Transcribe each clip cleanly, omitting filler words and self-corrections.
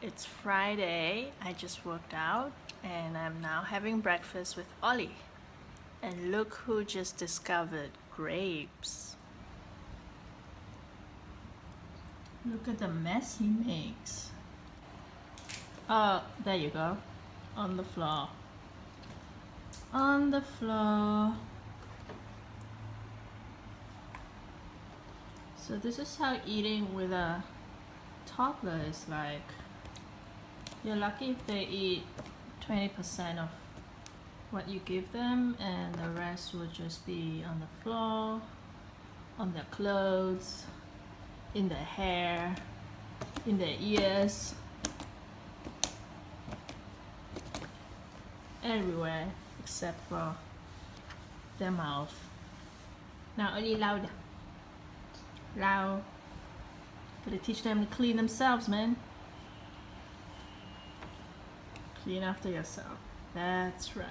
It's Friday. I just worked out and I'm now having breakfast with Ollie. And look who just discovered grapes. Look at the mess he makes. Oh, there you go. On the floor. On the floor. So this is how eating with a toddler is like. You're lucky if they eat 20% of what you give them, and the rest will just be on the floor, on their clothes, in their hair, in their ears, everywhere except for their mouth. Now only louder. Loud. Gotta teach them to clean themselves, man. Clean after yourself. That's right.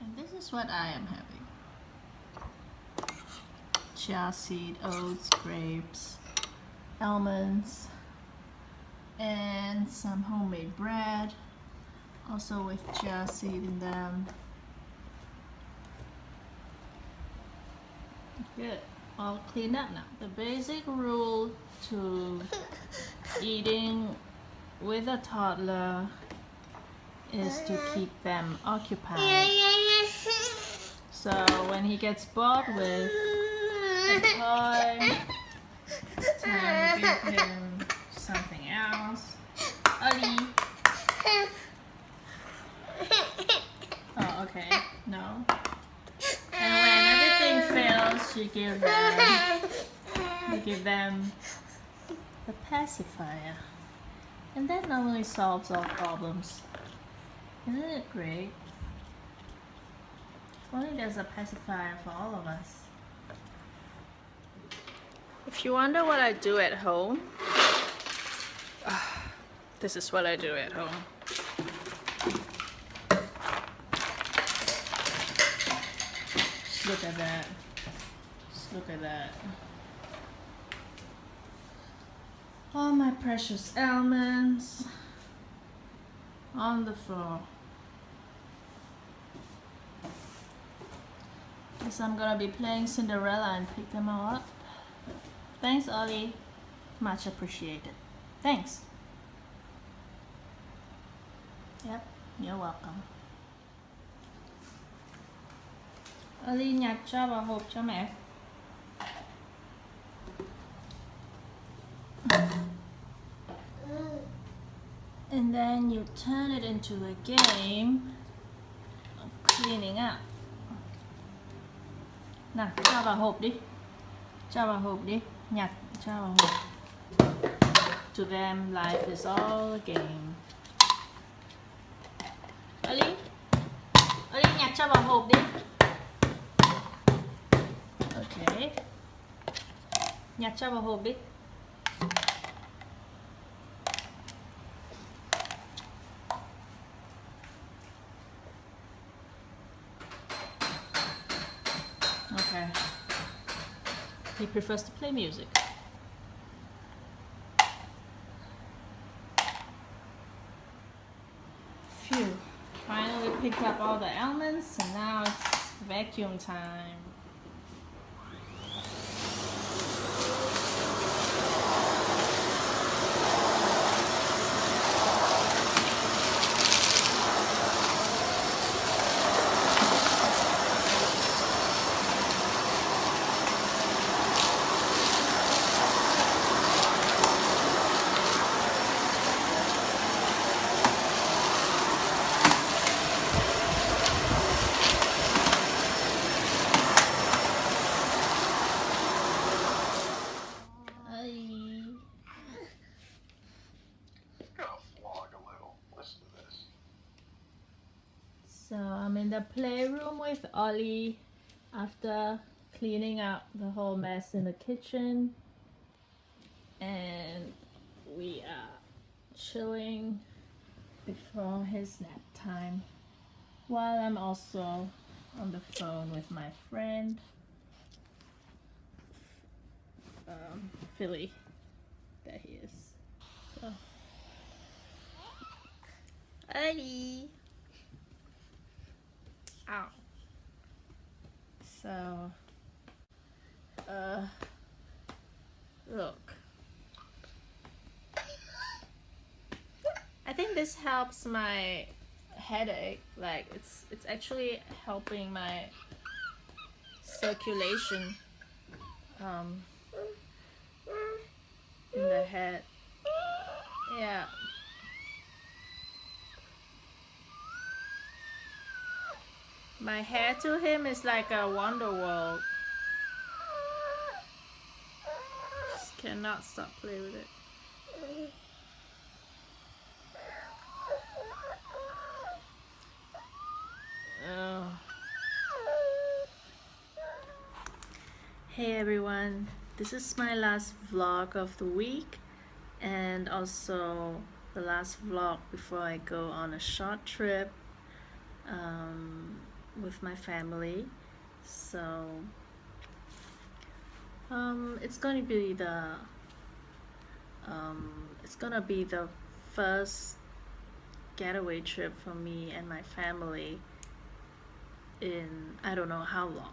And this is what I am having. Chia seed, oats, grapes, almonds, and some homemade bread, also with chia seed in them. Good. All cleaned up now. The basic rule to eating with a toddler is to keep them occupied. So when he gets bored with a toy, it's time to give him something else. Ollie. Oh, okay. No. And when everything fails, you give them the pacifier, and that normally solves all problems. Isn't it great? If only there's a pacifier for all of us. If you wonder what I do at home, this is what I do at home. Just look at that. Just look at that. All my precious almonds on the floor. Guess I'm gonna be playing Cinderella and pick them all up. Thanks, Ollie. Much appreciated. Thanks. Yep, you're welcome. Ollie nhặt cho vào hộp cho mẹ. And then you turn it into a game of cleaning up. Nào, cho vào hộp đi. Cho vào hộp đi. Nhặt, cho vào hộp. To them, life is all a game. Ollie. Ollie, nhặt cho vào hộp đi. Ok. Nhặt cho vào hộp đi. Okay. He prefers to play music. Phew. Finally picked up all the almonds, and now it's vacuum time. So I'm in the playroom with Ollie. after cleaning out the whole mess in the kitchen, and we are chilling before his nap time while I'm also on the phone with my friend Philly. There he is. So. Ollie! Ow! So, look. I think this helps my headache. Like it's actually helping my circulation in the head. Yeah. My hair to him is like a wonder world. Just cannot stop playing with it. Oh. Hey everyone, this is my last vlog of the week and also the last vlog before I go on a short trip with my family. So it's gonna be the first getaway trip for me and my family in I don't know how long.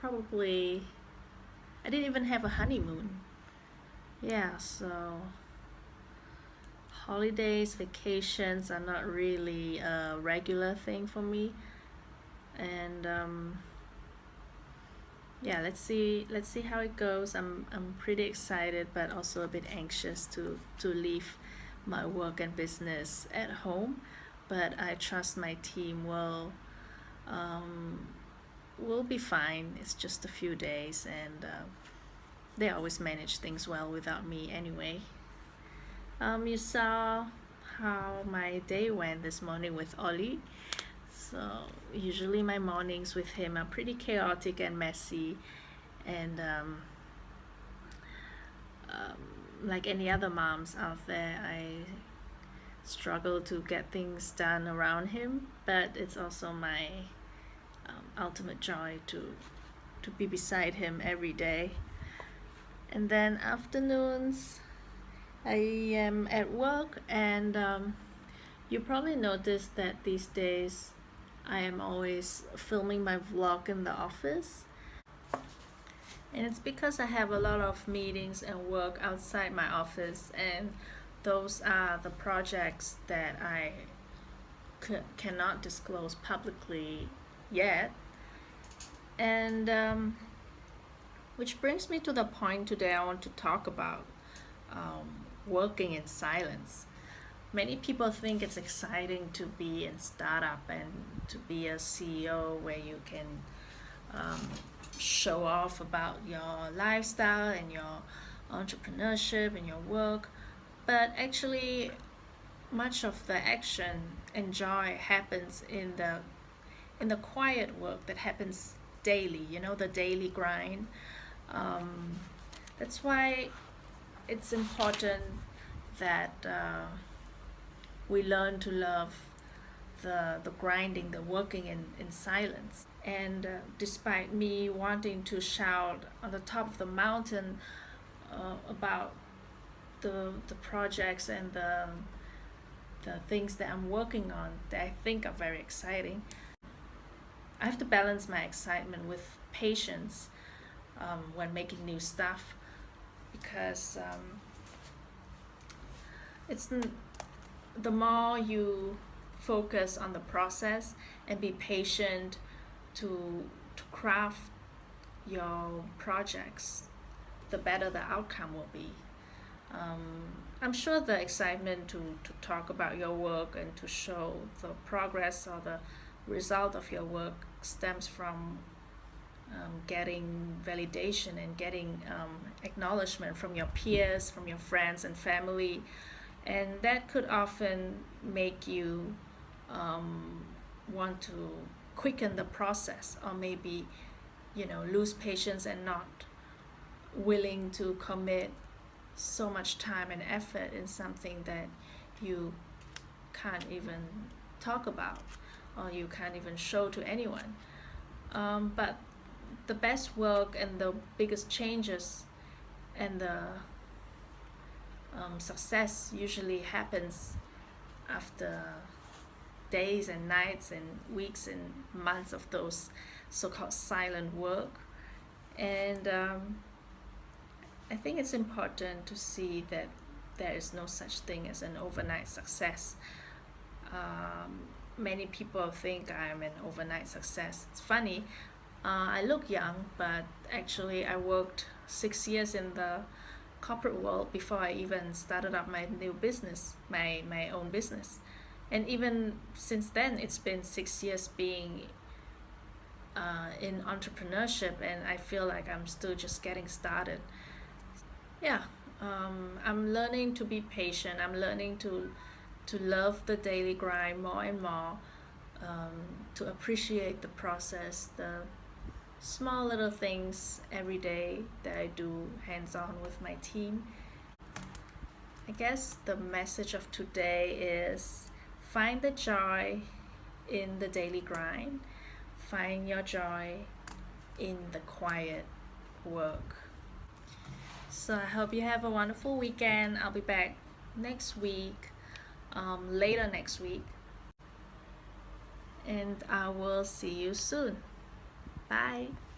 Probably I didn't even have a honeymoon. Yeah, so holidays, vacations are not really a regular thing for me. And yeah, let's see how it goes. I'm pretty excited, but also a bit anxious to leave my work and business at home. But I trust my team will be fine. It's just a few days, and they always manage things well without me anyway. You saw how my day went this morning with Ollie. So usually my mornings with him are pretty chaotic and messy, and like any other moms out there, I struggle to get things done around him. But it's also my ultimate joy to be beside him every day. And then afternoons, I am at work, and you probably noticed that these days I am always filming my vlog in the office, and it's because I have a lot of meetings and work outside my office, and those are the projects that I cannot disclose publicly yet. And which brings me to the point today I want to talk about working in silence. Many people think it's exciting to be in startup and to be a CEO where you can show off about your lifestyle and your entrepreneurship and your work, but actually much of the action and joy happens in the quiet work that happens daily, you know, the daily grind. That's why it's important that we learn to love the grinding, the working in silence. And despite me wanting to shout on the top of the mountain about the projects and the things that I'm working on that I think are very exciting, I have to balance my excitement with patience when making new stuff, because the more you focus on the process and be patient to craft your projects, the better the outcome will be. I'm sure the excitement to talk about your work and to show the progress or the result of your work stems from getting validation and getting acknowledgement from your peers, from your friends and family, and that could often make you want to quicken the process, or maybe, you know, lose patience and not willing to commit so much time and effort in something that you can't even talk about or you can't even show to anyone. But the best work and the biggest changes and the success usually happens after days and nights and weeks and months of those so-called silent work. And I think it's important to see that there is no such thing as an overnight success. Many people think I'm an overnight success. It's funny, I look young, but actually I worked 6 years in the corporate world before I even started up my new business, my own business. And even since then, it's been 6 years being in entrepreneurship, and I feel like I'm still just getting started. Yeah, I'm learning to be patient. I'm learning to love the daily grind more and more, to appreciate the process, the small little things every day that I do hands-on with my team. I guess the message of today is: find the joy in the daily grind. Find your joy in the quiet work. So I hope you have a wonderful weekend. I'll be back next week, later next week. And I will see you soon. Bye.